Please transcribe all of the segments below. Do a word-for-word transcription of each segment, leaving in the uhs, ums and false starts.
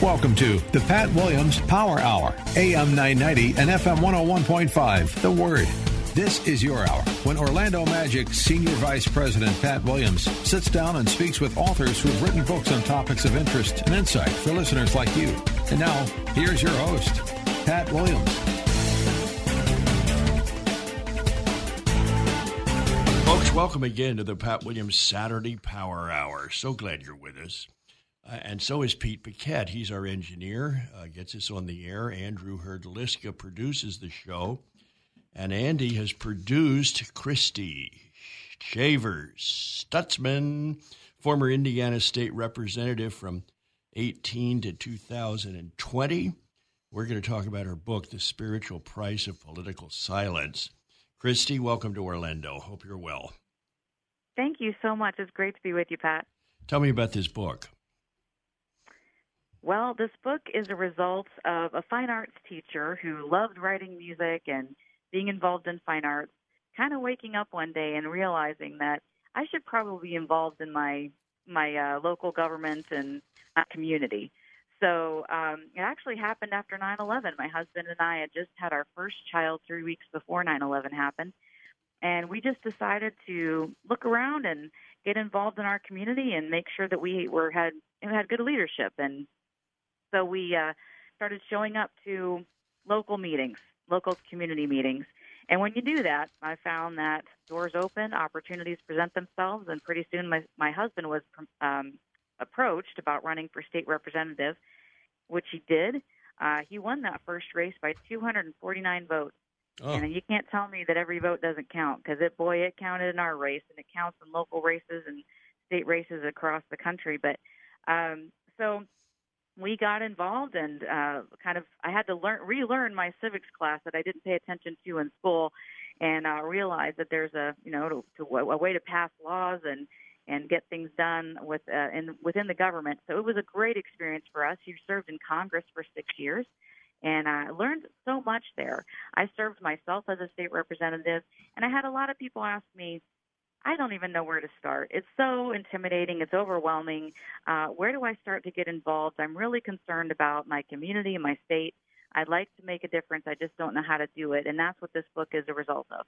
Welcome to the Pat Williams Power Hour, A M nine ninety and F M one oh one point five, The Word. This is your hour when Orlando Magic Senior Vice President Pat Williams sits down and speaks with authors who've written books on topics of interest and insight for listeners like you. And now, here's your host, Pat Williams. Folks, welcome again to the Pat Williams Saturday Power Hour. So glad you're with us. Uh, and so is Pete Paquette. He's our engineer, uh, gets us on the air. Andrew Herdliska produces the show. And Andy has produced Christy Shavers Stutzman, former Indiana State Representative from eighteen to two thousand twenty. We're going to talk about her book, The Spiritual Price of Political Silence. Christy, welcome to Orlando. Hope you're well. Thank you so much. It's great to be with you, Pat. Tell me about this book. Well, this book is a result of a fine arts teacher who loved writing music and being involved in fine arts, kind of waking up one day and realizing that I should probably be involved in my my uh, local government and uh, community. So um, it actually happened after nine eleven. My husband and I had just had our first child three weeks before nine eleven happened, and we just decided to look around and get involved in our community and make sure that we were had had good leadership. And so we uh, started showing up to local meetings. Local community meetings. And when you do that, I found that doors open, opportunities present themselves, and pretty soon my, my husband was um, approached about running for state representative, which he did. Uh, he won that first race by two hundred forty-nine votes. Oh. And you can't tell me that every vote doesn't count, because, it, boy, it counted in our race, and it counts in local races and state races across the country. But um, so... we got involved and uh, kind of I had to learn, relearn my civics class that I didn't pay attention to in school, and uh, realize that there's a you know to, to, a way to pass laws and, and get things done with uh, in, within the government. So it was a great experience for us. You served in Congress for six years, and I learned so much there. I served myself as a state representative, and I had a lot of people ask me, I don't even know where to start. It's so intimidating. It's overwhelming. Uh, where do I start to get involved? I'm really concerned about my community and my state. I'd like to make a difference. I just don't know how to do it. And that's what this book is a result of.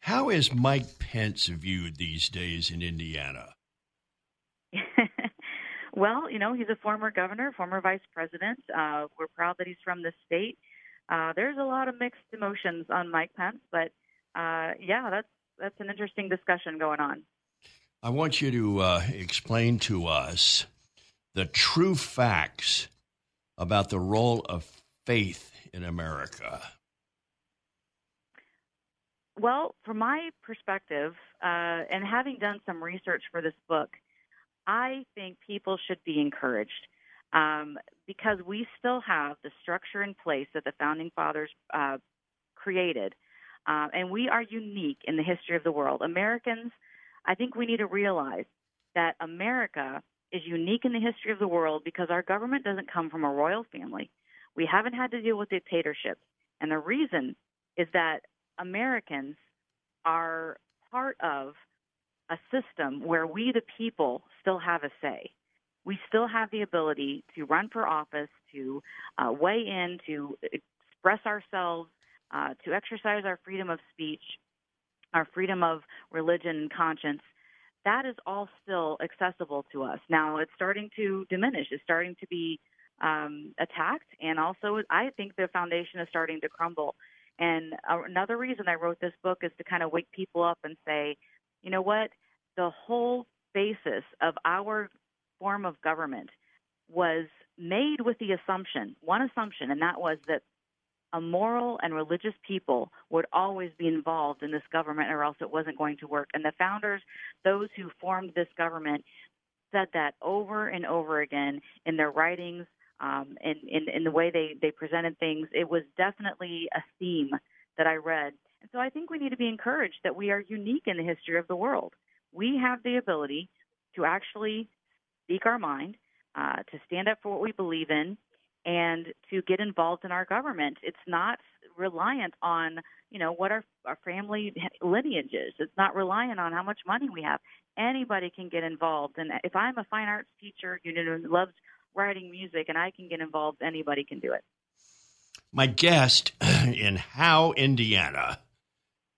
How is Mike Pence viewed these days in Indiana? Well, you know, he's a former governor, former vice president. Uh, we're proud that he's from this state. Uh, there's a lot of mixed emotions on Mike Pence, but uh, yeah, that's, That's an interesting discussion going on. I want you to uh, explain to us the true facts about the role of faith in America. Well, from my perspective, uh, and having done some research for this book, I think people should be encouraged um, because we still have the structure in place that the Founding Fathers uh, created. Uh, and we are unique in the history of the world. Americans, I think we need to realize that America is unique in the history of the world because our government doesn't come from a royal family. We haven't had to deal with dictatorships. And the reason is that Americans are part of a system where we, the people, still have a say. We still have the ability to run for office, to uh, weigh in, to express ourselves, Uh, to exercise our freedom of speech, our freedom of religion and conscience. That is all still accessible to us. Now, it's starting to diminish. It's starting to be um, attacked, and also I think the foundation is starting to crumble. And uh, another reason I wrote this book is to kind of wake people up and say, you know what, the whole basis of our form of government was made with the assumption, one assumption, and that was that a moral and religious people would always be involved in this government, or else it wasn't going to work. And the founders, those who formed this government, said that over and over again in their writings, um, in, in, in the way they, they presented things. It was definitely a theme that I read. And so I think we need to be encouraged that we are unique in the history of the world. We have the ability to actually speak our mind, uh, to stand up for what we believe in, and to get involved in our government. It's not reliant on, you know, what our, our family lineage is. It's not reliant on how much money we have. Anybody can get involved. And if I'm a fine arts teacher, you know, who loves writing music, and I can get involved, anybody can do it. My guest in How Indiana,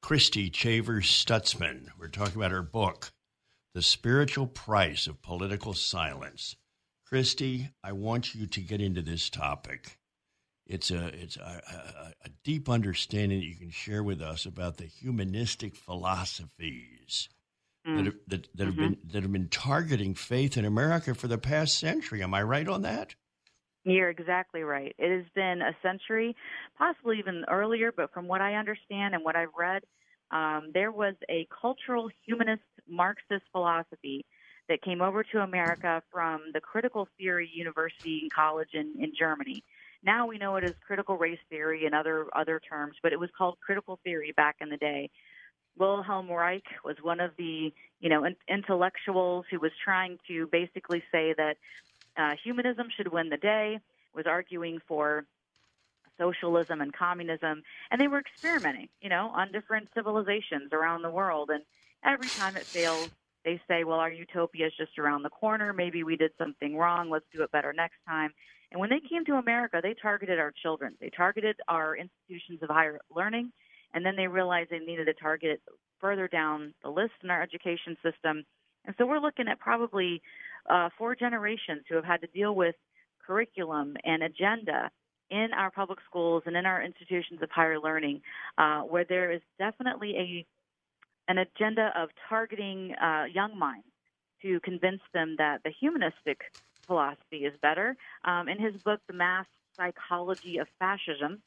Christy Shavers Stutzman. We're talking about her book, The Spiritual Price of Political Silence. Christy, I want you to get into this topic. It's a it's a, a, a deep understanding that you can share with us about the humanistic philosophies mm. that have, that, that mm-hmm. have been that have been targeting faith in America for the past century. Am I right on that? You're exactly right. It has been a century, possibly even earlier, but from what I understand and what I've read, um, there was a cultural humanist Marxist philosophy that came over to America from the Critical Theory University and College in, in Germany. Now we know it as Critical Race Theory and other other terms, but it was called Critical Theory back in the day. Wilhelm Reich was one of the you know in, intellectuals who was trying to basically say that uh, humanism should win the day, was arguing for socialism and communism, and they were experimenting, you know, on different civilizations around the world, and every time it failed, they say, well, our utopia is just around the corner. Maybe we did something wrong. Let's do it better next time. And when they came to America, they targeted our children. They targeted our institutions of higher learning, and then they realized they needed to target it further down the list in our education system. And so we're looking at probably uh, four generations who have had to deal with curriculum and agenda in our public schools and in our institutions of higher learning, uh, where there is definitely a an agenda of targeting uh, young minds to convince them that the humanistic philosophy is better. Um, in his book, The Mass Psychology of Fascism,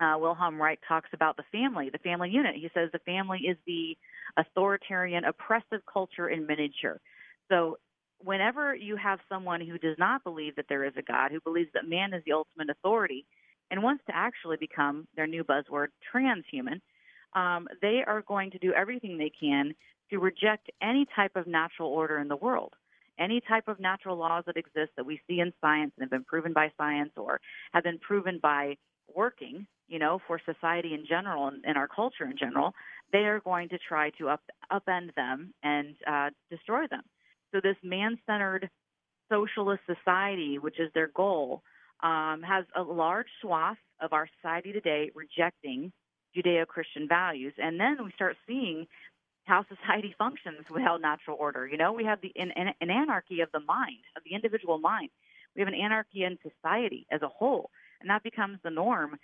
uh, Wilhelm Reich talks about the family, the family unit. He says the family is the authoritarian, oppressive culture in miniature. So whenever you have someone who does not believe that there is a God, who believes that man is the ultimate authority and wants to actually become, their new buzzword, transhuman, Um, they are going to do everything they can to reject any type of natural order in the world, any type of natural laws that exist that we see in science and have been proven by science or have been proven by working, you know, for society in general and, and our culture in general. They are going to try to up, upend them and uh, destroy them. So this man-centered socialist society, which is their goal, um, has a large swath of our society today rejecting Judeo-Christian values, and then we start seeing how society functions without natural order. You know, we have the an, an anarchy of the mind, of the individual mind. We have an anarchy in society as a whole, and that becomes the norm.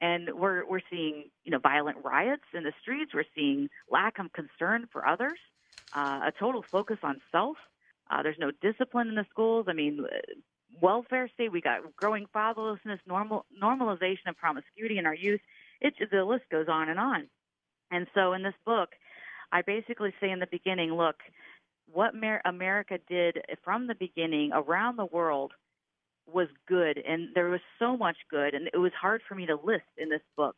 And we're we're seeing you know violent riots in the streets. We're seeing lack of concern for others, uh, a total focus on self. Uh, there's no discipline in the schools. I mean, welfare state. We got growing fatherlessness, normal normalization of promiscuity in our youth. It, the list goes on and on. And so in this book, I basically say in the beginning, look, what Mer- America did from the beginning around the world was good, and there was so much good, and it was hard for me to list in this book.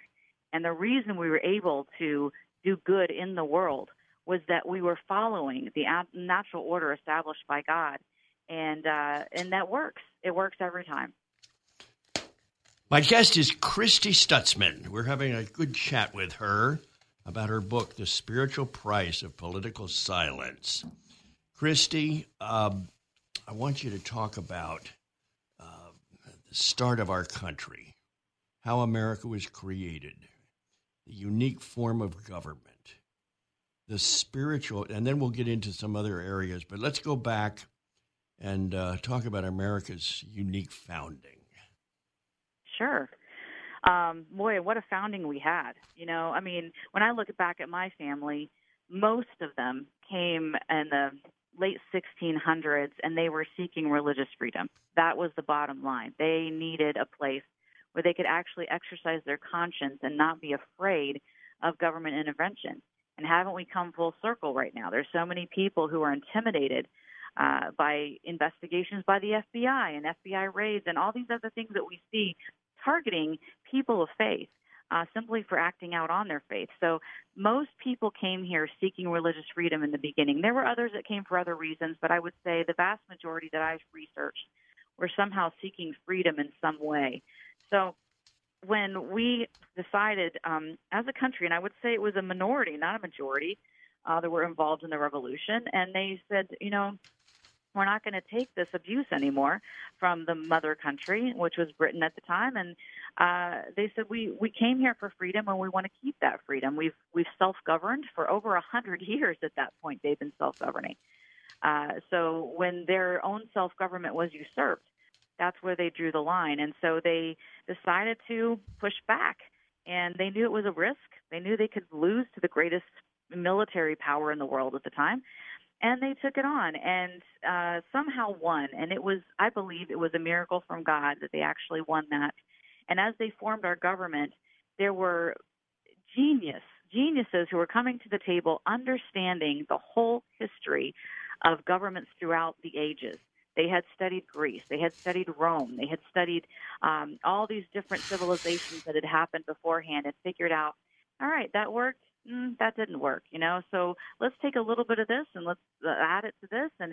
And the reason we were able to do good in the world was that we were following the natural order established by God, and uh, and that works. It works every time. My guest is Christy Stutzman. We're having a good chat with her about her book, The Spiritual Price of Political Silence. Christy, um, I want you to talk about uh, the start of our country, how America was created, the unique form of government, the spiritual, and then we'll get into some other areas, but let's go back and uh, talk about America's unique founding. Sure. Um, boy, what a founding we had. You know, I mean, when I look back at my family, most of them came in the late sixteen hundreds, and they were seeking religious freedom. That was the bottom line. They needed a place where they could actually exercise their conscience and not be afraid of government intervention. And haven't we come full circle right now? There's so many people who are intimidated uh, by investigations by the F B I and F B I raids and all these other things that we see targeting people of faith uh, simply for acting out on their faith. So most people came here seeking religious freedom in the beginning. There were others that came for other reasons, but I would say the vast majority that I've researched were somehow seeking freedom in some way. So when we decided um, as a country, and I would say it was a minority, not a majority, uh, that were involved in the revolution, and they said, you know, we're not going to take this abuse anymore from the mother country, which was Britain at the time. And uh, they said, we, we came here for freedom, and we want to keep that freedom. We've, we've self-governed for over one hundred years at that point. They've been self-governing. Uh, so when their own self-government was usurped, that's where they drew the line. And so they decided to push back, and they knew it was a risk. They knew they could lose to the greatest military power in the world at the time, and they took it on and uh, somehow won. And it was, I believe, it was a miracle from God that they actually won that. And as they formed our government, there were genius, geniuses who were coming to the table understanding the whole history of governments throughout the ages. They had studied Greece. They had studied Rome. They had studied um, all these different civilizations that had happened beforehand and figured out, all right, that worked. Mm, that didn't work, you know. So let's take a little bit of this and let's add it to this. And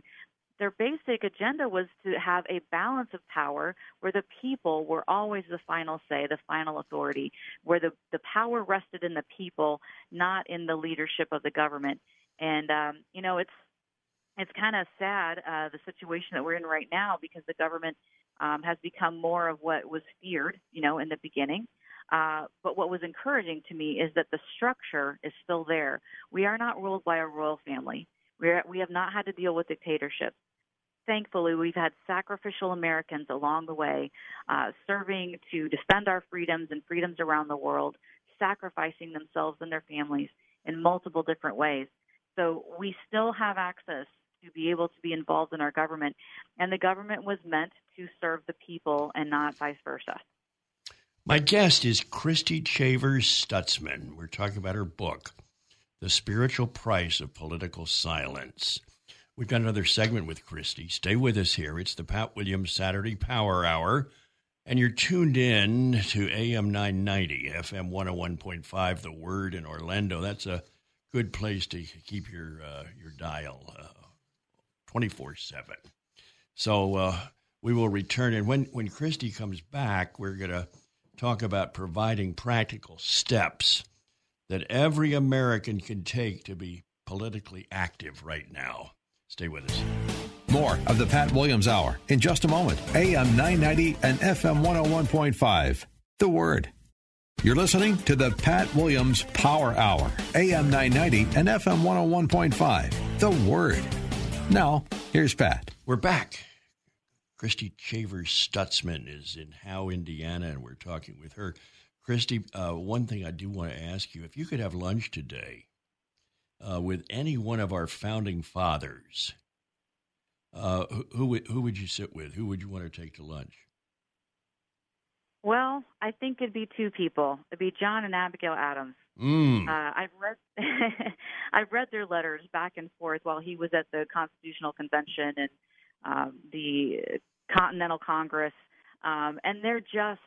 their basic agenda was to have a balance of power where the people were always the final say, the final authority, where the, the power rested in the people, not in the leadership of the government. And, um, you know, it's, It's kind of sad, uh, the situation that we're in right now, because the government um, has become more of what was feared, you know, in the beginning. Uh, but what was encouraging to me is that the structure is still there. We are not ruled by a royal family. We are, we have not had to deal with dictatorships. Thankfully, we've had sacrificial Americans along the way, uh, serving to defend our freedoms and freedoms around the world, sacrificing themselves and their families in multiple different ways. So we still have access to be able to be involved in our government. And the government was meant to serve the people and not vice versa. My guest is Christy Shavers Stutzman. We're talking about her book, The Spiritual Price of Political Silence. We've got another segment with Christy. Stay with us here. It's the Pat Williams Saturday Power Hour. And you're tuned in to A M nine ninety, F M one oh one point five, The Word in Orlando. That's a good place to keep your uh, your dial twenty-four seven. So uh, we will return. And when, when Christy comes back, we're going to talk about providing practical steps that every American can take to be politically active right now. Stay with us. More of the Pat Williams Hour in just a moment. A M nine ninety and F M one oh one point five. The Word. You're listening to the Pat Williams Power Hour, A M nine ninety and F M one oh one point five, The Word. Now, here's Pat. We're back. Christy Shavers Stutzman is in Howe, Indiana, and we're talking with her. Christy, uh, one thing I do want to ask you, if you could have lunch today uh, with any one of our founding fathers, uh, who, who, would, who would you sit with? Who would you want to take to lunch? Well, I think it'd be two people. It'd be John and Abigail Adams. Mm. Uh, I've read I've read their letters back and forth while he was at the Constitutional Convention and um, the Continental Congress, um, and they're just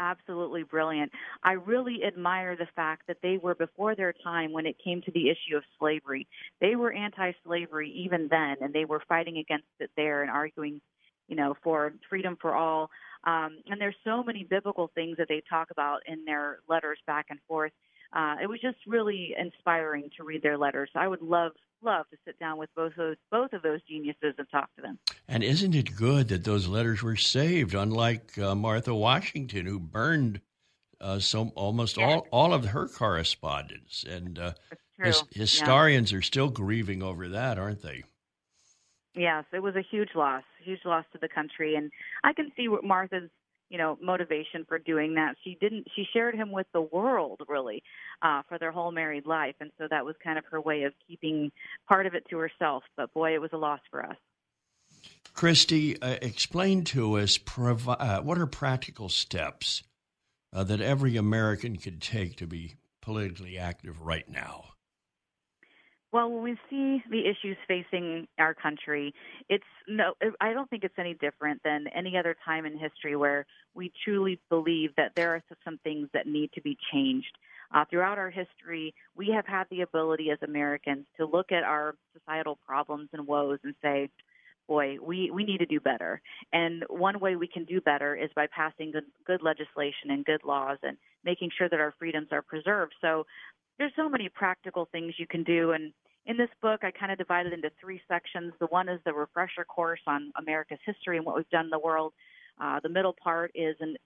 absolutely brilliant. I really admire the fact that they were before their time when it came to the issue of slavery. They were anti-slavery even then, and they were fighting against it there and arguing, you know, for freedom for all. Um, and there's so many biblical things that they talk about in their letters back and forth. Uh, it was just really inspiring to read their letters. I would love, love to sit down with both of those, both of those geniuses and talk to them. And isn't it good that those letters were saved, unlike uh, Martha Washington, who burned uh, so almost yeah. all, all of her correspondence? And uh, his, historians yeah. are still grieving over that, aren't they? Yes, it was a huge loss, huge loss to the country, and I can see what Martha's, you know, motivation for doing that. She didn't. She shared him with the world, really, uh, for their whole married life, and so that was kind of her way of keeping part of it to herself. But boy, it was a loss for us. Christy, uh, explain to us provi- uh, what are practical steps uh, that every American could take to be politically active right now? Well, when we see the issues facing our country, it's no, I don't think it's any different than any other time in history where we truly believe that there are some things that need to be changed. Uh, throughout our history, we have had the ability as Americans to look at our societal problems and woes and say, boy, we, we need to do better. And one way we can do better is by passing good, good legislation and good laws and making sure that our freedoms are preserved. So there's so many practical things you can do. And in this book, I kind of divided into three sections. The one is the refresher course on America's history and what we've done in the world. Uh, the middle part is an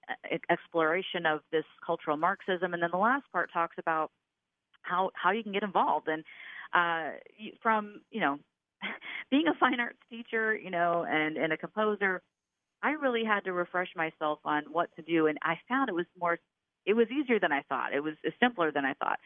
exploration of this cultural Marxism. And then the last part talks about how how you can get involved. And uh, from, you know, being a fine arts teacher, you know, and, and a composer, I really had to refresh myself on what to do. And I found it was more It was easier than I thought. It was simpler than I thought.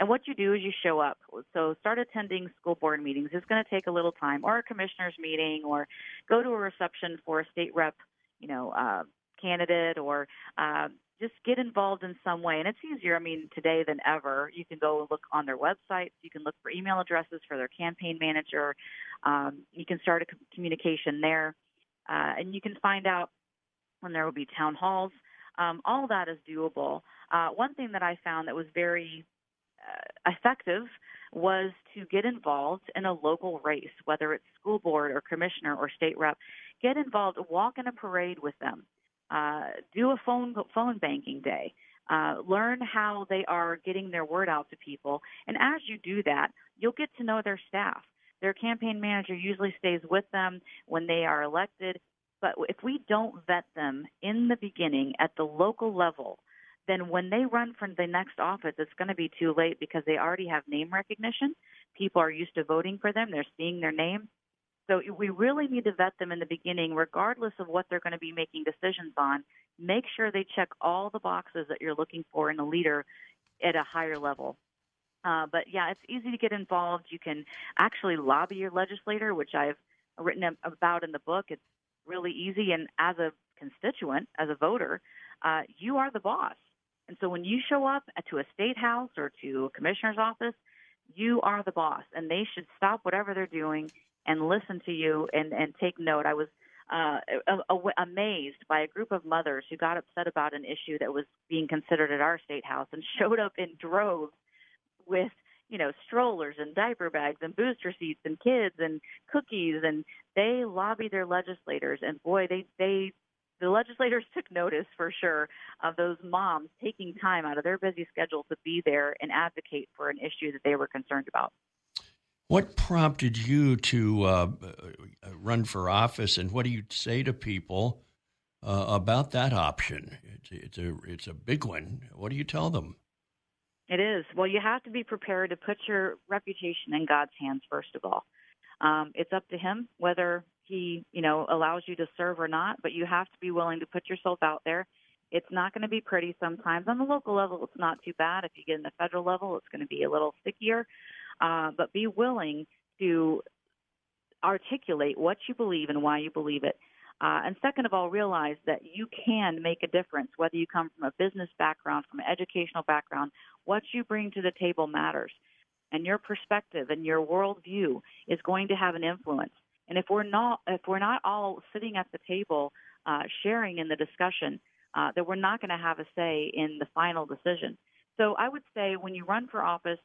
And what you do is you show up. So start attending school board meetings. It's going to take a little time, or a commissioner's meeting, or go to a reception for a state rep, you know, uh, candidate, or uh, just get involved in some way. And it's easier, I mean, today than ever. You can go look on their websites. You can look for email addresses for their campaign manager. Um, you can start a communication there. Uh, and you can find out when there will be town halls. Um, all that is doable. Uh, one thing that I found that was very uh, effective was to get involved in a local race, whether it's school board or commissioner or state rep. Get involved, walk in a parade with them, uh, do a phone phone banking day, uh, learn how they are getting their word out to people. And as you do that, you'll get to know their staff. Their campaign manager usually stays with them when they are elected. But if we don't vet them in the beginning at the local level, then when they run for the next office, it's going to be too late because they already have name recognition. People are used to voting for them. They're seeing their name. So we really need to vet them in the beginning, regardless of what they're going to be making decisions on. Make sure they check all the boxes that you're looking for in a leader at a higher level. Uh, but, yeah, it's easy to get involved. You can actually lobby your legislator, which I've written about in the book. It's really easy, and as a constituent, as a voter, uh, you are the boss. And so when you show up to a state house or to a commissioner's office, you are the boss, and they should stop whatever they're doing and listen to you and, and take note. I was uh, amazed by a group of mothers who got upset about an issue that was being considered at our state house and showed up in droves with, you know, strollers and diaper bags and booster seats and kids and cookies, and they lobby their legislators. And boy, they, they the legislators took notice for sure of those moms taking time out of their busy schedule to be there and advocate for an issue that they were concerned about. What prompted you to uh, run for office, and what do you say to people uh, about that option? It's, it's a it's a big one. What do you tell them? It is. Well, you have to be prepared to put your reputation in God's hands, first of all. Um, it's up to him whether he, you know, allows you to serve or not, but you have to be willing to put yourself out there. It's not going to be pretty sometimes. On the local level, it's not too bad. If you get in the federal level, it's going to be a little stickier. Uh, but be willing to articulate what you believe and why you believe it. Uh, and second of all, realize that you can make a difference, whether you come from a business background, from an educational background. What you bring to the table matters, and your perspective and your worldview is going to have an influence. And if we're not, if we're not all sitting at the table uh, sharing in the discussion, uh, then we're not going to have a say in the final decision. So I would say when you run for office,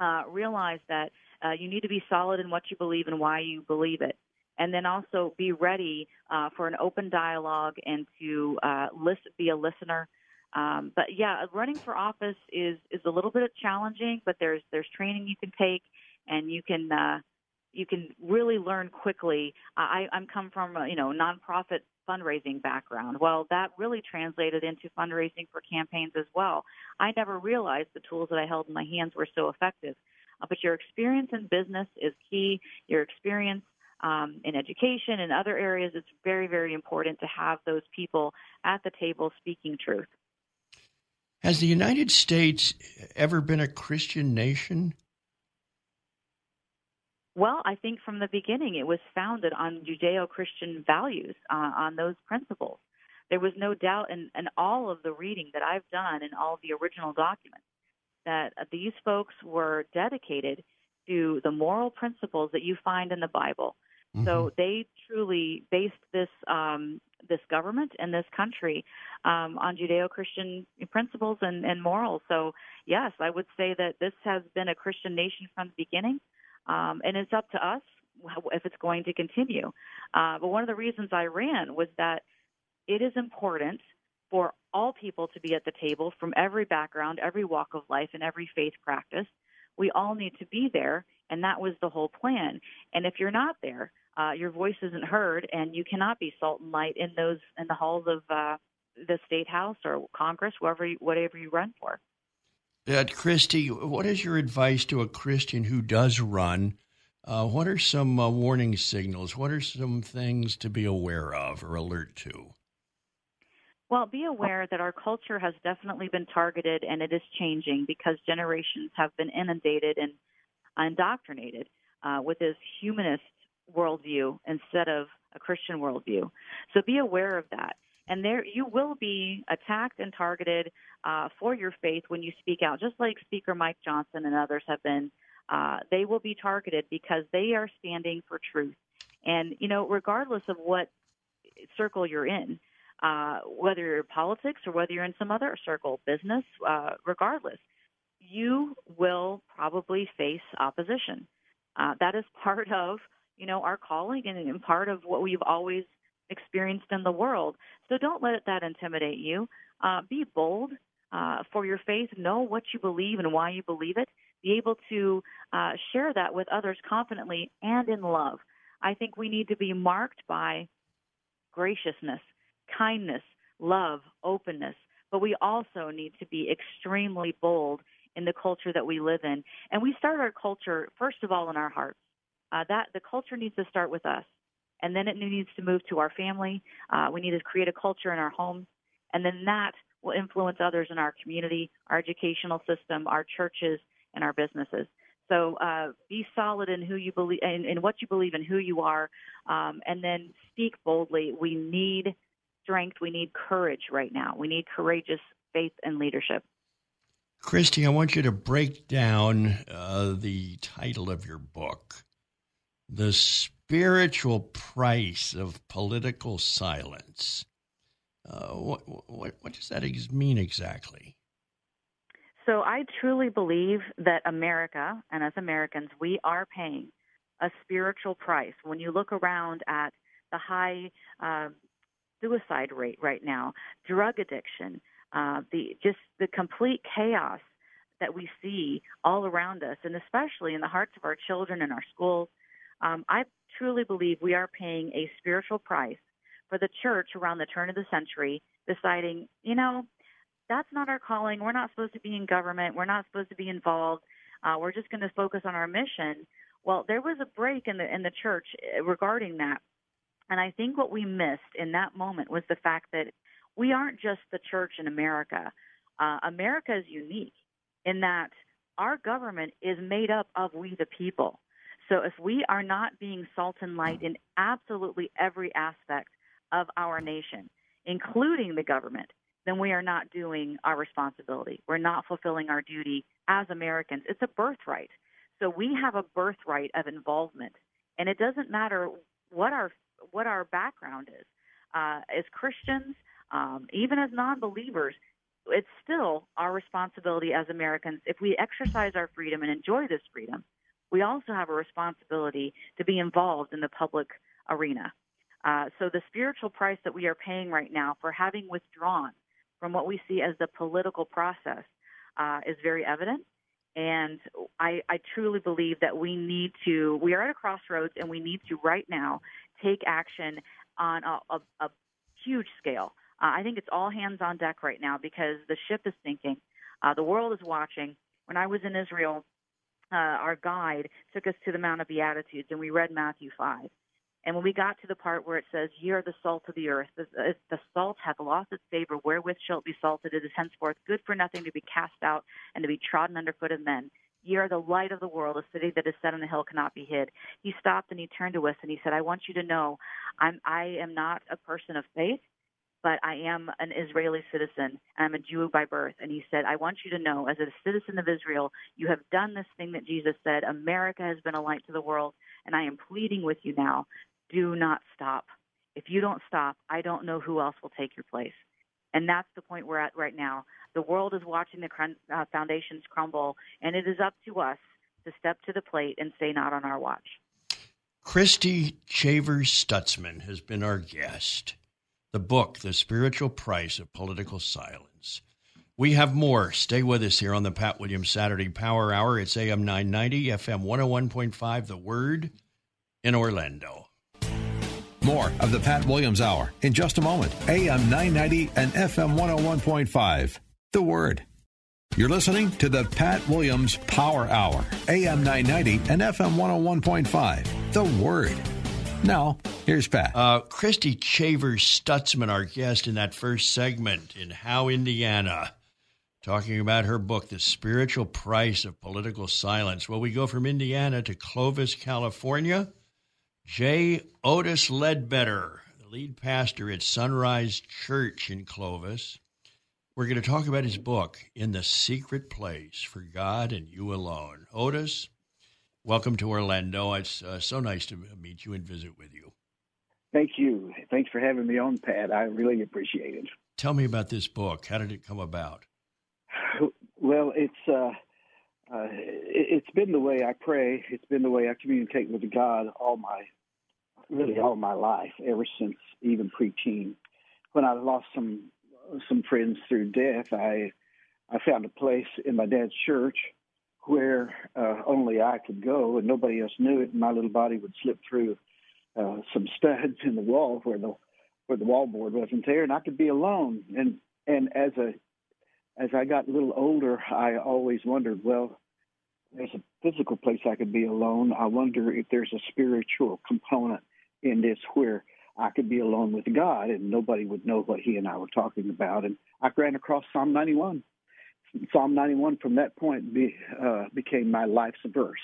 uh, realize that uh, you need to be solid in what you believe and why you believe it. And then also be ready uh, for an open dialogue and to uh, list, be a listener. Um, but, yeah, running for office is, is a little bit challenging, but there's there's training you can take, and you can uh, you can really learn quickly. I I'm come from a, you know, nonprofit fundraising background. Well, that really translated into fundraising for campaigns as well. I never realized the tools that I held in my hands were so effective. Uh, but your experience in business is key. Your experience Um, in education and other areas, it's very, very important to have those people at the table speaking truth. Has the United States ever been a Christian nation? Well, I think from the beginning it was founded on Judeo-Christian values, uh, on those principles. There was no doubt in, in all of the reading that I've done in all of the original documents that these folks were dedicated to the moral principles that you find in the Bible. Mm-hmm. So they truly based this um, this government and this country um, on Judeo-Christian principles and, and morals. So, yes, I would say that this has been a Christian nation from the beginning, um, and it's up to us if it's going to continue. Uh, but one of the reasons I ran was that it is important for all people to be at the table from every background, every walk of life, and every faith practice. We all need to be there, and that was the whole plan. And if you're not there, uh, your voice isn't heard, and you cannot be salt and light in those in the halls of uh, the State House or Congress, wherever you, whatever you run for. Uh, Christy, what is your advice to a Christian who does run? Uh, what are some uh, warning signals? What are some things to be aware of or alert to? Well, be aware that our culture has definitely been targeted, and it is changing because generations have been inundated and indoctrinated uh, with this humanist worldview instead of a Christian worldview. So be aware of that. And there, you will be attacked and targeted uh, for your faith when you speak out, just like Speaker Mike Johnson and others have been. Uh, they will be targeted because they are standing for truth. And, you know, regardless of what circle you're in, Uh, whether you're in politics or whether you're in some other circle, business, uh, regardless, you will probably face opposition. Uh, that is part of, you know, our calling and, and part of what we've always experienced in the world. So don't let that intimidate you. Uh, be bold uh, for your faith. Know what you believe and why you believe it. Be able to uh, share that with others confidently and in love. I think we need to be marked by graciousness, kindness, love, openness, but we also need to be extremely bold in the culture that we live in. And we start our culture, first of all, in our hearts. Uh, that the culture needs to start with us, and then it needs to move to our family. Uh, we need to create a culture in our homes, and then that will influence others in our community, our educational system, our churches, and our businesses. So uh, be solid in who you believe, in, in what you believe, and who you are, um, and then speak boldly. We need strength. We need courage right now. We need courageous faith and leadership. Christy, I want you to break down uh, the title of your book, The Spiritual Price of Political Silence. Uh, what, what, what does that mean exactly? So I truly believe that America, and as Americans, we are paying a spiritual price. When you look around at the high uh, suicide rate right now, drug addiction, uh, the just the complete chaos that we see all around us, and especially in the hearts of our children and our schools, um, I truly believe we are paying a spiritual price for the church around the turn of the century deciding, you know, that's not our calling. We're not supposed to be in government. We're not supposed to be involved. Uh, we're just going to focus on our mission. Well, there was a break in the in the church regarding that. And I think what we missed in that moment was the fact that we aren't just the church in America. Uh, America is unique in that our government is made up of we the people. So if we are not being salt and light in absolutely every aspect of our nation, including the government, then we are not doing our responsibility. We're not fulfilling our duty as Americans. It's a birthright. So we have a birthright of involvement. And it doesn't matter what our what our background is. Uh, as Christians, um, even as non-believers, it's still our responsibility as Americans. If we exercise our freedom and enjoy this freedom, we also have a responsibility to be involved in the public arena. Uh, so the spiritual price that we are paying right now for having withdrawn from what we see as the political process uh, is very evident. And I, I truly believe that we need to, we are at a crossroads, and we need to right now take action on a, a, a huge scale. Uh, I think it's all hands on deck right now because the ship is sinking. Uh, the world is watching. When I was in Israel, uh, our guide took us to the Mount of Beatitudes, and we read Matthew five. And when we got to the part where it says, "Ye are the salt of the earth. If the salt hath lost its savor, wherewith shall it be salted? It is henceforth good for nothing, to be cast out and to be trodden under foot of men. Ye are the light of the world. A city that is set on a hill cannot be hid." He stopped and he turned to us and he said, "I want you to know, I'm, I am not a person of faith, but I am an Israeli citizen, and I'm a Jew by birth. And he said, I want you to know, as a citizen of Israel, you have done this thing that Jesus said, America has been a light to the world, and I am pleading with you now, do not stop. If you don't stop, I don't know who else will take your place. And that's the point we're at right now. The world is watching the cr- uh, foundations crumble, and it is up to us to step to the plate and stay not on our watch. Christy Shavers Stutzman has been our guest. The book, The Spiritual Price of Political Silence. We have more. Stay with us here on the Pat Williams Saturday Power Hour. It's A M nine ninety, F M one oh one point five, The Word in Orlando. More of the Pat Williams Hour in just a moment. A M nine ninety and F M one oh one point five, The Word. You're listening to the Pat Williams Power Hour, A M nine ninety and F M one oh one point five, The Word. Now, here's Pat. Uh, Christy Shavers Stutzman, our guest in that first segment in How Indiana, talking about her book, The Spiritual Price of Political Silence. Well, we go from Indiana to Clovis, California. J. Otis Ledbetter, the lead pastor at Sunrise Church in Clovis. We're going to talk about his book, In the Secret Place for God and You Alone. Otis, welcome to Orlando. It's uh, so nice to meet you and visit with you. Thank you. Thanks for having me on, Pat. I really appreciate it. Tell me about this book. How did it come about? Well, it's uh, uh, it's been the way I pray. It's been the way I communicate with God all my, really all my life, ever since even preteen. When I lost some some friends through death, I I found a place in my dad's church where uh, only I could go, and nobody else knew it. And my little body would slip through uh, some studs in the wall where the where the wallboard wasn't there, and I could be alone. And and as a as I got a little older, I always wondered, well, there's a physical place I could be alone. I wonder if there's a spiritual component in this where I could be alone with God and nobody would know what he and I were talking about. And I ran across Psalm ninety-one. Psalm ninety-one, from that point, be, uh, became my life's verse.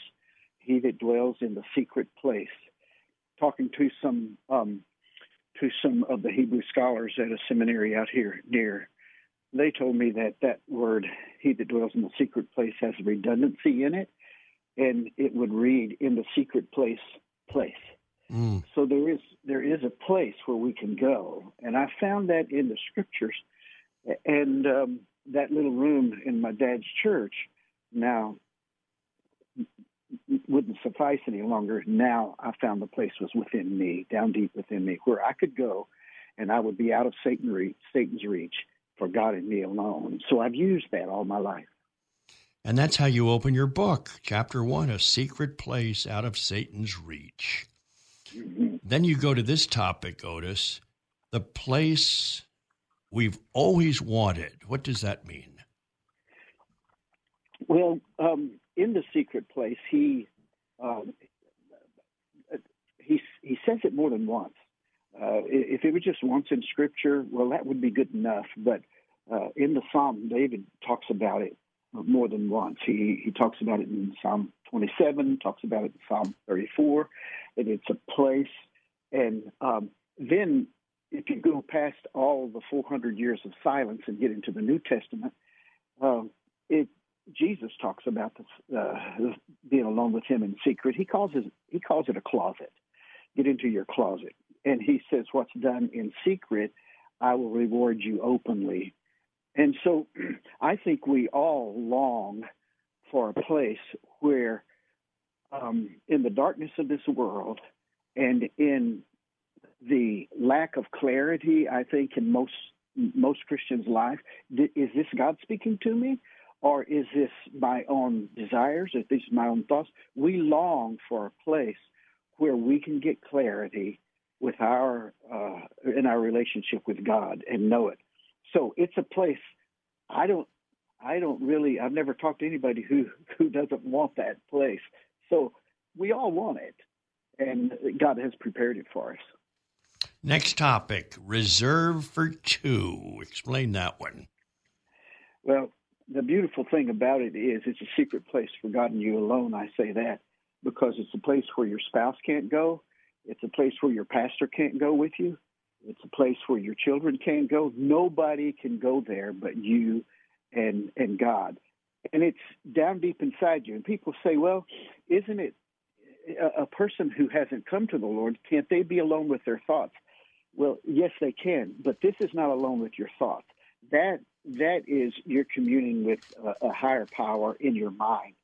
He that dwells in the secret place. Talking to some um, to some of the Hebrew scholars at a seminary out here near, they told me that that word, he that dwells in the secret place, has redundancy in it, and it would read in the secret place, place. Mm. So there is there is a place where we can go, and I found that in the scriptures, and um, that little room in my dad's church now wouldn't suffice any longer. Now I found the place was within me, down deep within me, where I could go, and I would be out of Satan reach, Satan's reach for God and me alone. So I've used that all my life. And that's how you open your book, Chapter one, A Secret Place Out of Satan's Reach. Mm-hmm. Then you go to this topic, Otis, the place we've always wanted. What does that mean? Well, um, in the secret place, he um, he he says it more than once. Uh, if it was just once in Scripture, well, that would be good enough. But uh, in the Psalm, David talks about it more than once. He he talks about it in Psalm twenty-seven, talks about it in Psalm thirty-four, and it's a place. And um, then if you go past all the four hundred years of silence and get into the New Testament, uh, it, Jesus talks about this, uh, being alone with him in secret. He calls it, he calls it a closet. Get into your closet. And he says, what's done in secret, I will reward you openly. And so I think we all long for a place where um, in the darkness of this world and in the lack of clarity, I think, in most most Christians' life, th- is this God speaking to me, or is this my own desires, or these my own thoughts? We long for a place where we can get clarity with our uh, in our relationship with God and know it. So it's a place. I don't, I don't really. I've never talked to anybody who who doesn't want that place. So we all want it, and God has prepared it for us. Next topic, reserve for two. Explain that one. Well, the beautiful thing about it is it's a secret place for God and you alone. I say that because it's a place where your spouse can't go. It's a place where your pastor can't go with you. It's a place where your children can't go. Nobody can go there but you and and God. And it's down deep inside you. And people say, well, isn't it a, a person who hasn't come to the Lord, can't they be alone with their thoughts? Well, yes, they can. But this is not alone with your thoughts. That that is you're communing with a, a higher power in your mind.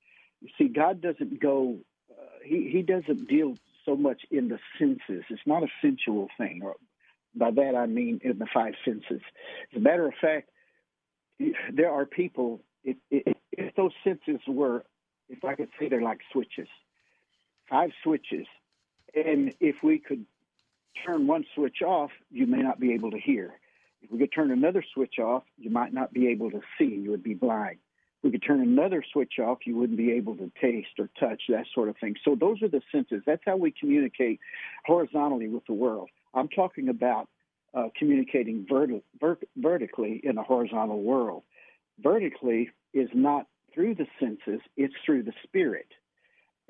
You see, God doesn't go uh, – he, he doesn't deal so much in the senses. It's not a sensual thing. Or by that I mean in the five senses. As a matter of fact, there are people – If, if, if those senses were, if I could say they're like switches, five switches, and if we could turn one switch off, you may not be able to hear. If we could turn another switch off, you might not be able to see. You would be blind. If we could turn another switch off, you wouldn't be able to taste or touch, that sort of thing. So those are the senses. That's how we communicate horizontally with the world. I'm talking about uh, communicating verti- ver- vertically in a horizontal world. Vertically is not through the senses, it's through the spirit.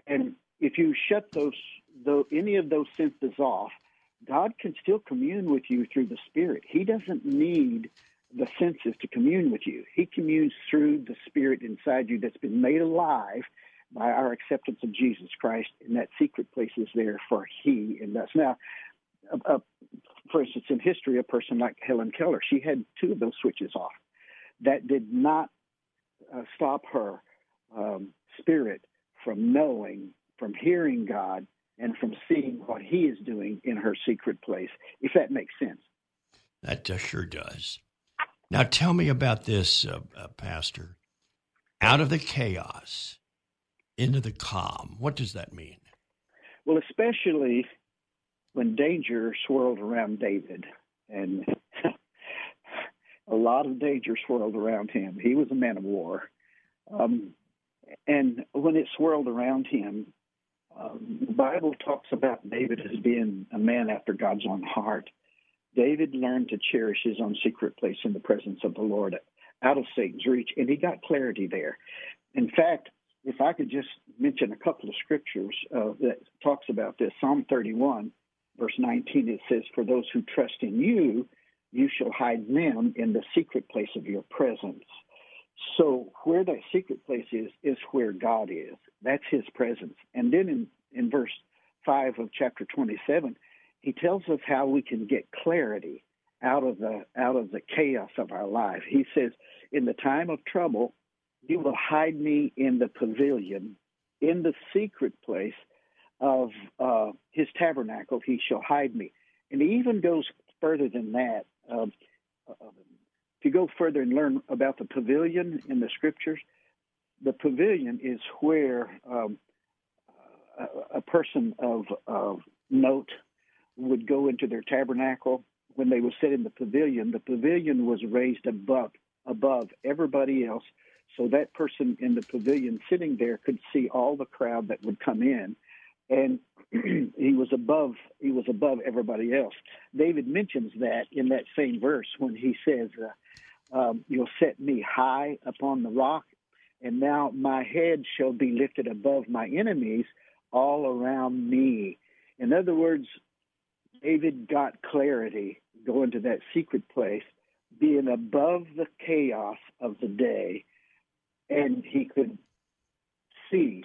And if you shut those, though, any of those senses off, God can still commune with you through the spirit. He doesn't need the senses to commune with you. He communes through the spirit inside you that's been made alive by our acceptance of Jesus Christ, and that secret place is there for he and us. Now, uh, for instance, in history, a person like Helen Keller, she had two of those switches off. That did not uh, stop her um, spirit from knowing, from hearing God, and from seeing what he is doing in her secret place, if that makes sense. That uh, sure does. Now tell me about this, uh, uh, Pastor. Out of the chaos, into the calm. What does that mean? Well, especially when danger swirled around David and... A lot of danger swirled around him. He was a man of war. Um, and when it swirled around him, um, the Bible talks about David as being a man after God's own heart. David learned to cherish his own secret place in the presence of the Lord, out of Satan's reach, and he got clarity there. In fact, if I could just mention a couple of scriptures uh, that talks about this, Psalm thirty-one, verse nineteen, it says, "For those who trust in you, you shall hide them in the secret place of your presence." So where that secret place is, is where God is. That's his presence. And then in, in verse five of chapter twenty-seven, he tells us how we can get clarity out of the out of the chaos of our life. He says, "In the time of trouble, you will hide me in the pavilion, in the secret place of uh, his tabernacle, he shall hide me." And he even goes further than that. Um, if you go further and learn about the pavilion in the scriptures, the pavilion is where um, a, a person of, of note would go into their tabernacle. When they would sit in the pavilion, the pavilion was raised above, above everybody else, so that person in the pavilion sitting there could see all the crowd that would come in. And he was above he was above everybody else. David mentions that in that same verse when he says, uh, um, "You'll set me high upon the rock, and now my head shall be lifted above my enemies all around me." In other words, David got clarity going to that secret place, being above the chaos of the day, and he could see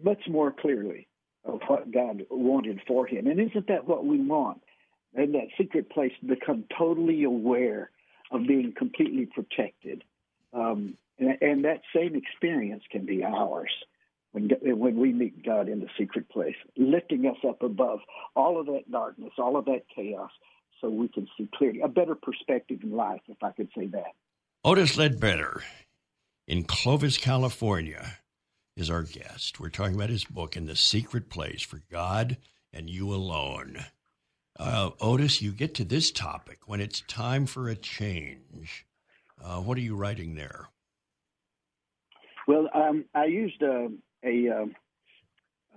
much more clearly of what God wanted for him. And isn't that what we want? In that secret place, to become totally aware of being completely protected. Um, and, and that same experience can be ours when, when we meet God in the secret place, lifting us up above all of that darkness, all of that chaos, so we can see clearly, a better perspective in life, if I could say that. Otis Ledbetter in Clovis, California, is our guest. We're talking about his book, In the Secret Place for God and You Alone. Uh, Otis, you get to this topic when it's time for a change. Uh, what are you writing there? Well, um, I used uh, a uh,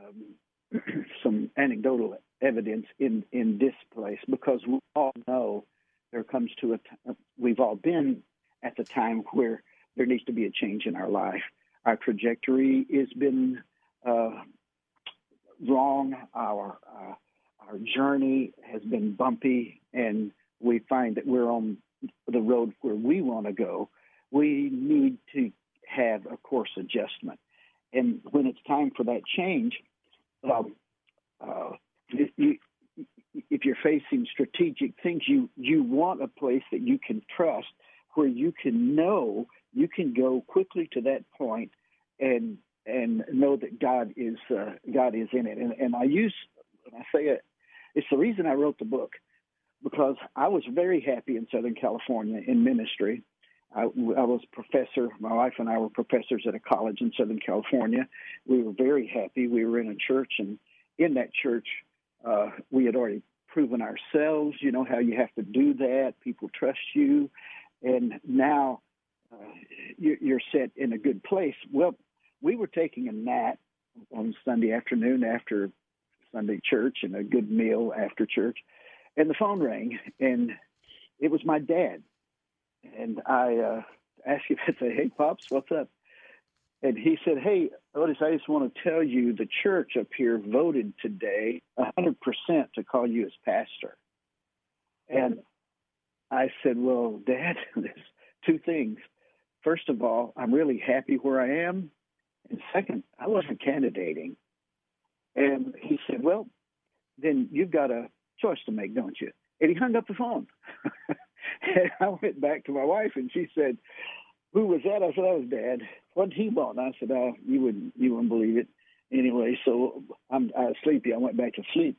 um, some anecdotal evidence in, in this place, because we all know there comes to a t- we've all been at the time where there needs to be a change in our life. Our trajectory has been uh, wrong. Our uh, our journey has been bumpy and we find that we're on the road where we want to go, we need to have a course adjustment. And when it's time for that change, um, uh, if, you, if you're facing strategic things, you, you want a place that you can trust, where you can know you can go quickly to that point and and know that God is uh, God is in it. And, and I use, when I say it, it's the reason I wrote the book, because I was very happy in Southern California in ministry. I, I was professor. My wife and I were professors at a college in Southern California. We were very happy. We were in a church, and in that church, uh, we had already proven ourselves. You know how you have to do that. People trust you, and now uh, you, you're set in a good place. Well, we were taking a nap on Sunday afternoon after Sunday church and a good meal after church, and the phone rang, and it was my dad. And I uh, asked him, I said, "Hey, Pops, what's up?" And he said, "Hey, Otis, I just want to tell you the church up here voted today one hundred percent to call you as pastor." And I said, "Well, Dad, there's two things. First of all, I'm really happy where I am. And second, I wasn't candidating." And he said, "Well, then you've got a choice to make, don't you?" And he hung up the phone. And I went back to my wife, and she said, "Who was that?" I said, "That was Dad. What did he want?" I said, "Oh, you wouldn't, you wouldn't believe it." Anyway, so I'm I was sleepy. I went back to sleep,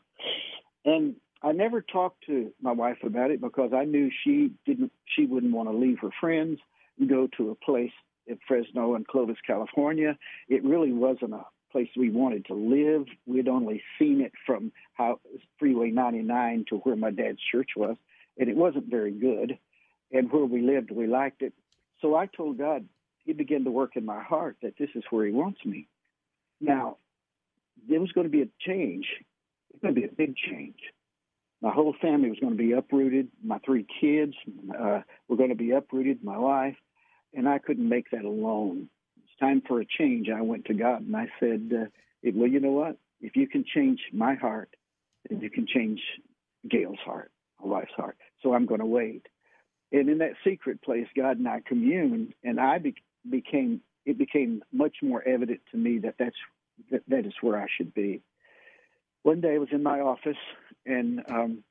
and I never talked to my wife about it because I knew she didn't, she wouldn't want to leave her friends and go to a place in Fresno and Clovis, California. It really wasn't a place we wanted to live. We'd only seen it from how Freeway ninety-nine to where my dad's church was. And it wasn't very good. And where we lived, we liked it. So I told God, he began to work in my heart that this is where he wants me. Now, there was going to be a change. It was going to be a big change. My whole family was going to be uprooted. My three kids uh, were going to be uprooted, my wife. And I couldn't make that alone. It's time for a change. I went to God and I said, uh, well, you know what? If you can change my heart, then you can change Gail's heart. Wife's heart. So I'm going to wait. And in that secret place, God and I communed, and I be- became, it became much more evident to me that that's, that, that is where I should be. One day I was in my office, and um,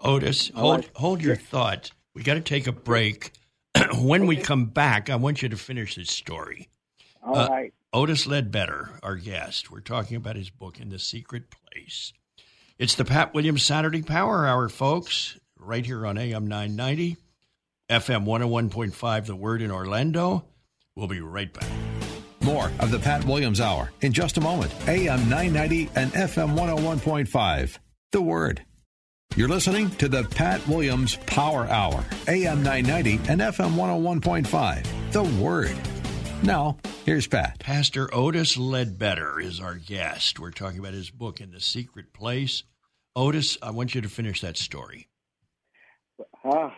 Otis, hold, wife, hold your yeah. thought. We got to take a break. When okay. we come back, I want you to finish this story. All uh, right. Otis Ledbetter, our guest. We're talking about his book, In the Secret Place. It's the Pat Williams Saturday Power Hour, folks, right here on A M nine ninety, F M one oh one point five, The Word in Orlando. We'll be right back. More of the Pat Williams Hour in just a moment. A M nine ninety and F M one oh one point five, The Word. You're listening to the Pat Williams Power Hour, A M nine ninety and F M one oh one point five, The Word. Now, here's Pat. Pastor Otis Ledbetter is our guest. We're talking about his book, In the Secret Place. Otis, I want you to finish that story. Uh,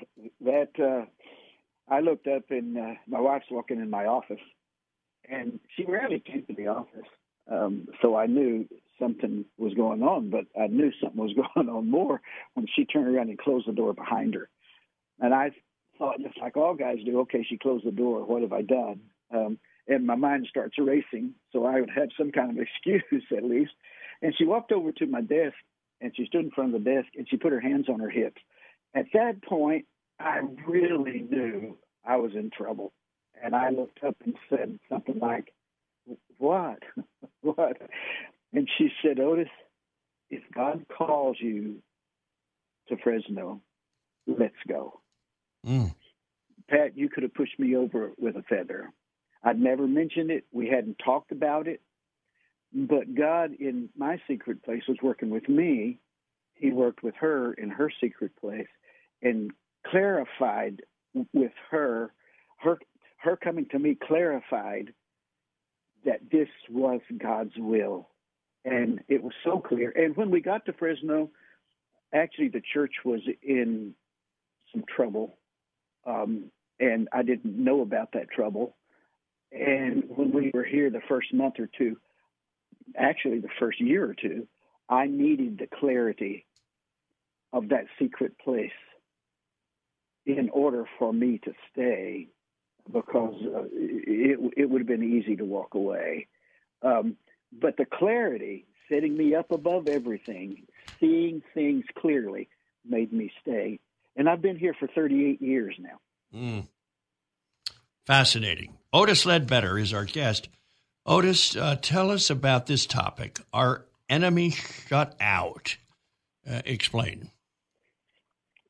that uh, I looked up, and uh, my wife's walking in my office, and she rarely came to the office, um, so I knew something was going on, but I knew something was going on more when she turned around and closed the door behind her. And I thought, just like all guys do, okay, she closed the door. What have I done? Um, and my mind starts racing, so I would have some kind of excuse at least. And she walked over to my desk, and she stood in front of the desk, and she put her hands on her hips. At that point, I really knew I was in trouble. And I looked up and said something like, "What? What?" And she said, "Otis, if God calls you to Fresno, let's go." Mm. Pat, you could have pushed me over with a feather. I'd never mentioned it. We hadn't talked about it. But God, in my secret place, was working with me. He worked with her in her secret place and clarified with her, her, her coming to me clarified that this was God's will. And it was so clear. And when we got to Fresno, actually the church was in some trouble. Um, and I didn't know about that trouble. And when we were here the first month or two, actually the first year or two, I needed the clarity of that secret place in order for me to stay, because uh, it, it would have been easy to walk away. Um, but the clarity, setting me up above everything, seeing things clearly, made me stay. And I've been here for thirty-eight years now. Mm. Fascinating. Otis Ledbetter is our guest. Otis, uh, tell us about this topic, Our Enemy Shut Out. Uh, explain.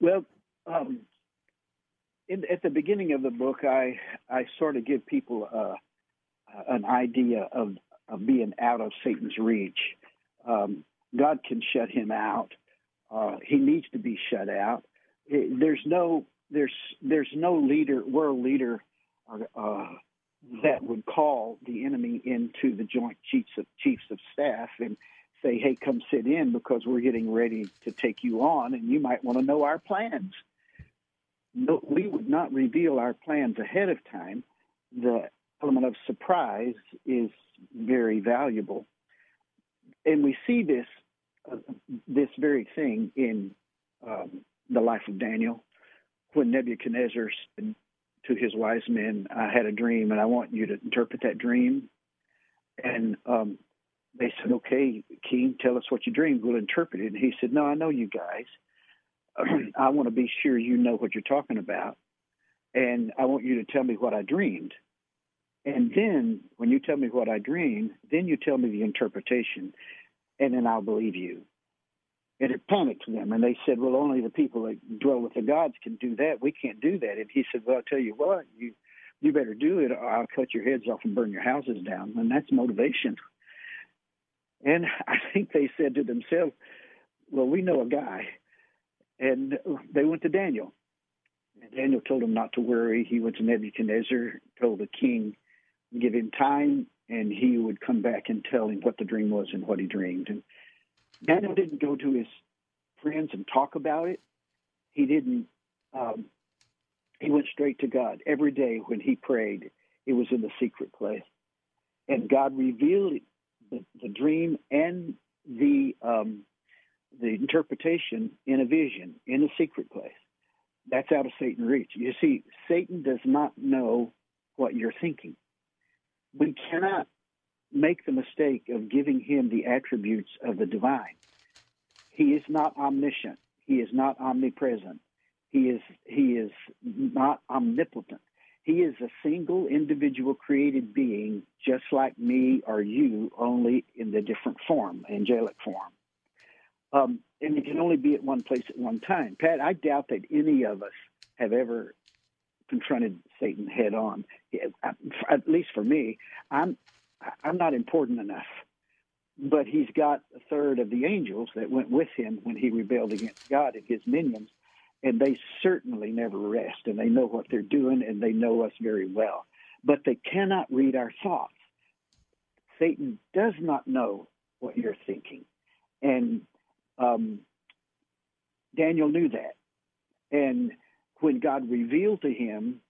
Well, um, in, at the beginning of the book, I, I sort of give people uh, an idea of, of being out of Satan's reach. Um, God can shut him out. Uh, he needs to be shut out. It, there's no there's there's no leader, world leader, uh, that would call the enemy into the Joint Chiefs of Chiefs of Staff and say, "Hey, come sit in because we're getting ready to take you on, and you might want to know our plans." No, we would not reveal our plans ahead of time. The element of surprise is very valuable, and we see this uh, this very thing in um, the life of Daniel, when Nebuchadnezzar said to his wise men, "I had a dream, and I want you to interpret that dream." And um, they said, "Okay, King, tell us what you dreamed. We'll interpret it." And he said, "No, I know you guys. I want to be sure you know what you're talking about, and I want you to tell me what I dreamed. And then when you tell me what I dreamed, then you tell me the interpretation, and then I'll believe you." And it panicked them, and they said, "Well, only the people that dwell with the gods can do that. We can't do that." And he said, "Well, I'll tell you what, you, you better do it, or I'll cut your heads off and burn your houses down." And that's motivation. And I think they said to themselves, "Well, we know a guy." And they went to Daniel. And Daniel told him not to worry. He went to Nebuchadnezzar, told the king, give him time, and he would come back and tell him what the dream was and what he dreamed. And Daniel didn't go to his friends and talk about it. He didn't. Um, he went straight to God. Every day when he prayed, it was in the secret place. And God revealed the, the dream and the um, the interpretation in a vision, in a secret place. That's out of Satan's reach. You see, Satan does not know what you're thinking. We cannot make the mistake of giving him the attributes of the divine. He is not omniscient. He is not omnipresent. He is he is not omnipotent. He is a single individual created being just like me or you, only in the different form, angelic form. Um, and it can only be at one place at one time. Pat, I doubt that any of us have ever confronted Satan head on. At least for me, I'm I'm not important enough. But he's got a third of the angels that went with him when he rebelled against God and his minions, and they certainly never rest, and they know what they're doing, and they know us very well. But they cannot read our thoughts. Satan does not know what you're thinking. And um, Daniel knew that. And when God revealed to him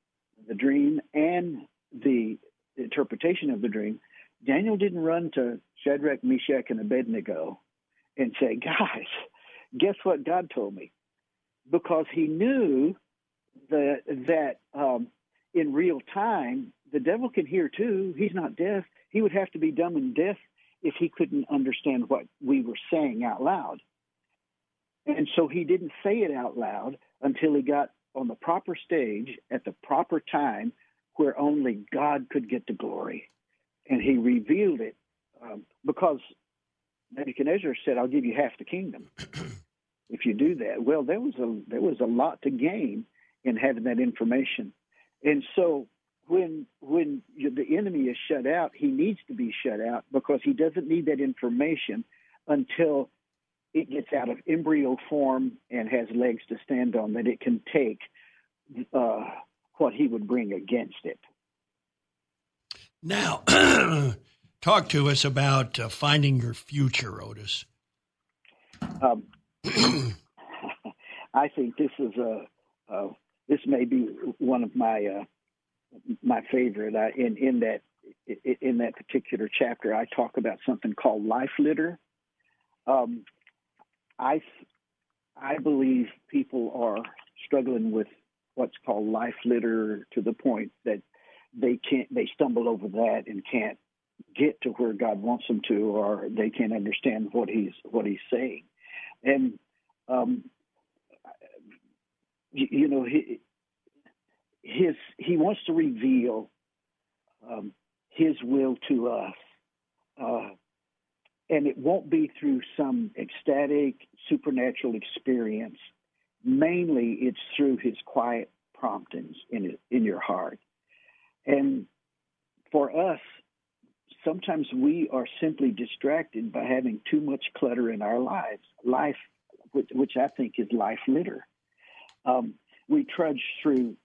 the dream and the interpretation of the dream, Daniel didn't run to Shadrach, Meshach, and Abednego and say, "Guys, guess what God told me?" Because he knew the, that um, in real time, the devil can hear too. He's not deaf. He would have to be dumb and deaf if he couldn't understand what we were saying out loud. And so he didn't say it out loud until he got on the proper stage at the proper time where only God could get the glory. And he revealed it um, because Nebuchadnezzar said, "I'll give you half the kingdom if you do that." Well, there was a there was a lot to gain in having that information. And so when when the enemy is shut out, he needs to be shut out because he doesn't need that information until it gets out of embryo form and has legs to stand on that it can take uh, what he would bring against it. Now, talk to us about uh, finding your future, Otis. Um, I think this is a uh, this may be one of my uh, my favorite. I, in in that in that particular chapter, I talk about something called life litter. Um, I I believe people are struggling with what's called life litter to the point that they can't they stumble over that and can't get to where God wants them to, or they can't understand what he's what he's saying. And um, you, you know, he, his he wants to reveal um, his will to us. Uh, And it won't be through some ecstatic, supernatural experience. Mainly, it's through his quiet promptings in in your heart. And for us, sometimes we are simply distracted by having too much clutter in our lives, life, which, which I think is life litter. Um, we trudge through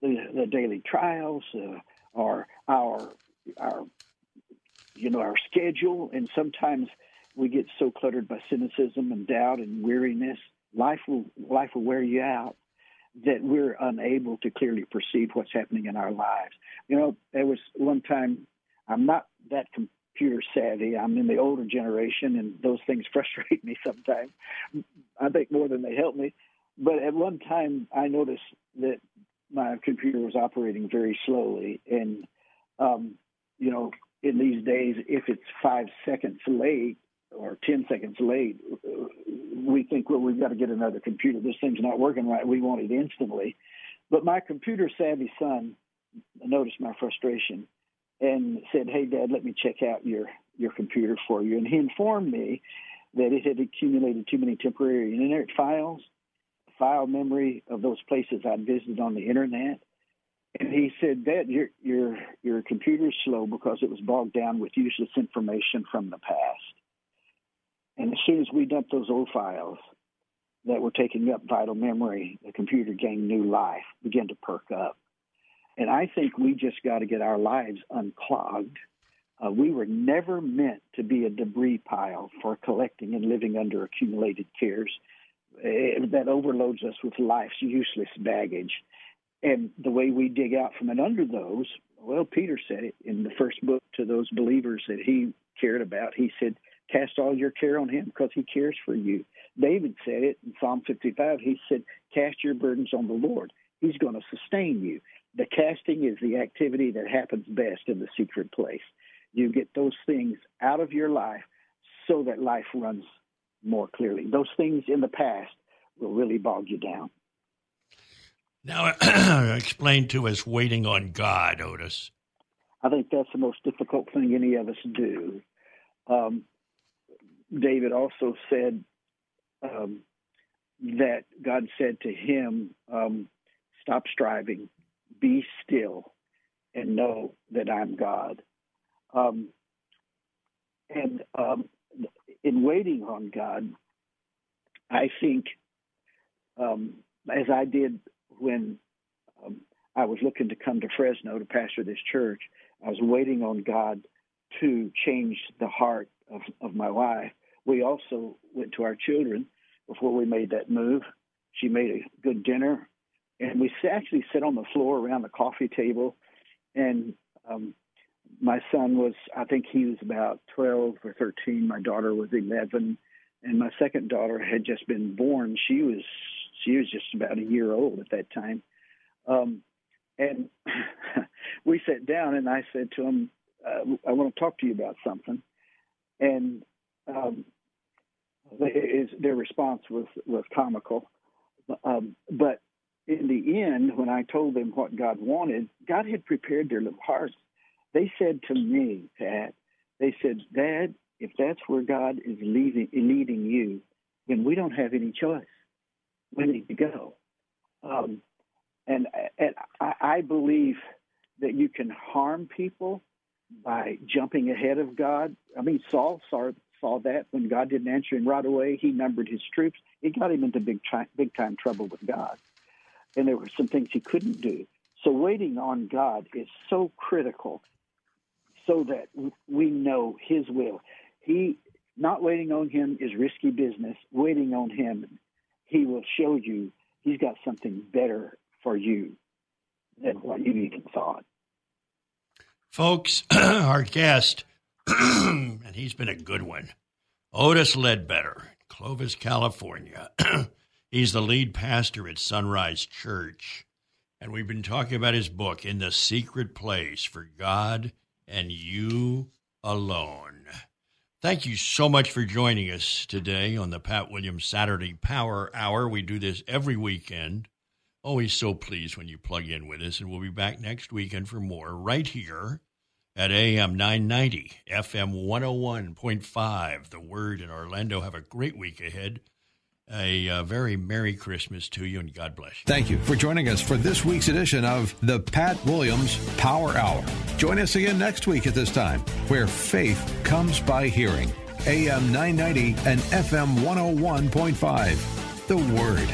the, the daily trials uh, or our our. you know, our schedule, and sometimes we get so cluttered by cynicism and doubt and weariness. Life will life will wear you out that we're unable to clearly perceive what's happening in our lives. You know, there was one time, I'm not that computer savvy. I'm in the older generation, and those things frustrate me sometimes. I think more than they help me. But at one time, I noticed that my computer was operating very slowly, and, um, you know, in these days, if it's five seconds late or ten seconds late, we think, well, we've got to get another computer. This thing's not working right. We want it instantly. But my computer-savvy son noticed my frustration and said, hey, Dad, let me check out your, your computer for you. And he informed me that it had accumulated too many temporary Internet files, file memory of those places I'd visited on the Internet. And he said, Dad, your your your computer's slow because it was bogged down with useless information from the past. And as soon as we dumped those old files that were taking up vital memory, the computer gained new life, began to perk up. And I think we just got to get our lives unclogged. Uh, we were never meant to be a debris pile for collecting and living under accumulated cares that overloads us with life's useless baggage. And the way we dig out from and under those, well, Peter said it in the first book to those believers that he cared about. He said, cast all your care on him because he cares for you. David said it in Psalm fifty-five. He said, cast your burdens on the Lord. He's going to sustain you. The casting is the activity that happens best in the secret place. You get those things out of your life so that life runs more clearly. Those things in the past will really bog you down. Now, explain to us waiting on God, Otis. I think that's the most difficult thing any of us do. Um, David also said um, that God said to him, um, stop striving, be still, and know that I'm God. Um, and um, in waiting on God, I think, um, as I did when um, I was looking to come to Fresno to pastor this church, I was waiting on God to change the heart of, of my wife. We also went to our children before we made that move. She made a good dinner, and we actually sat on the floor around the coffee table, and um, my son was, I think he was about twelve or thirteen. My daughter was eleven, and my second daughter had just been born. She was She was just about a year old at that time. Um, and we sat down, and I said to him, uh, I want to talk to you about something. And um, his, their response was, was comical. Um, but in the end, when I told them what God wanted, God had prepared their little hearts. They said to me, Pat, they said, Dad, if that's where God is leading, leading you, then we don't have any choice. We need to go. Um, and and I, I believe that you can harm people by jumping ahead of God. I mean, Saul saw, saw that when God didn't answer him right away. He numbered his troops. It got him into big, tri- big time trouble with God. And there were some things he couldn't do. So waiting on God is so critical so that we know his will. He not waiting on him is risky business. Waiting on him, he will show you he's got something better for you than what you even thought. Folks, our guest, and he's been a good one, Otis Ledbetter, Clovis, California. He's the lead pastor at Sunrise Church, and we've been talking about his book, In the Secret Place for God and You Alone. Thank you so much for joining us today on the Pat Williams Saturday Power Hour. We do this every weekend. Always so pleased when you plug in with us, and we'll be back next weekend for more right here at A M nine ninety, F M one oh one point five, The Word in Orlando. Have a great week ahead. A uh, very Merry Christmas to you, and God bless you. Thank you for joining us for this week's edition of the Pat Williams Power Hour. Join us again next week at this time, where faith comes by hearing. A M nine ninety and F M one oh one point five, The Word.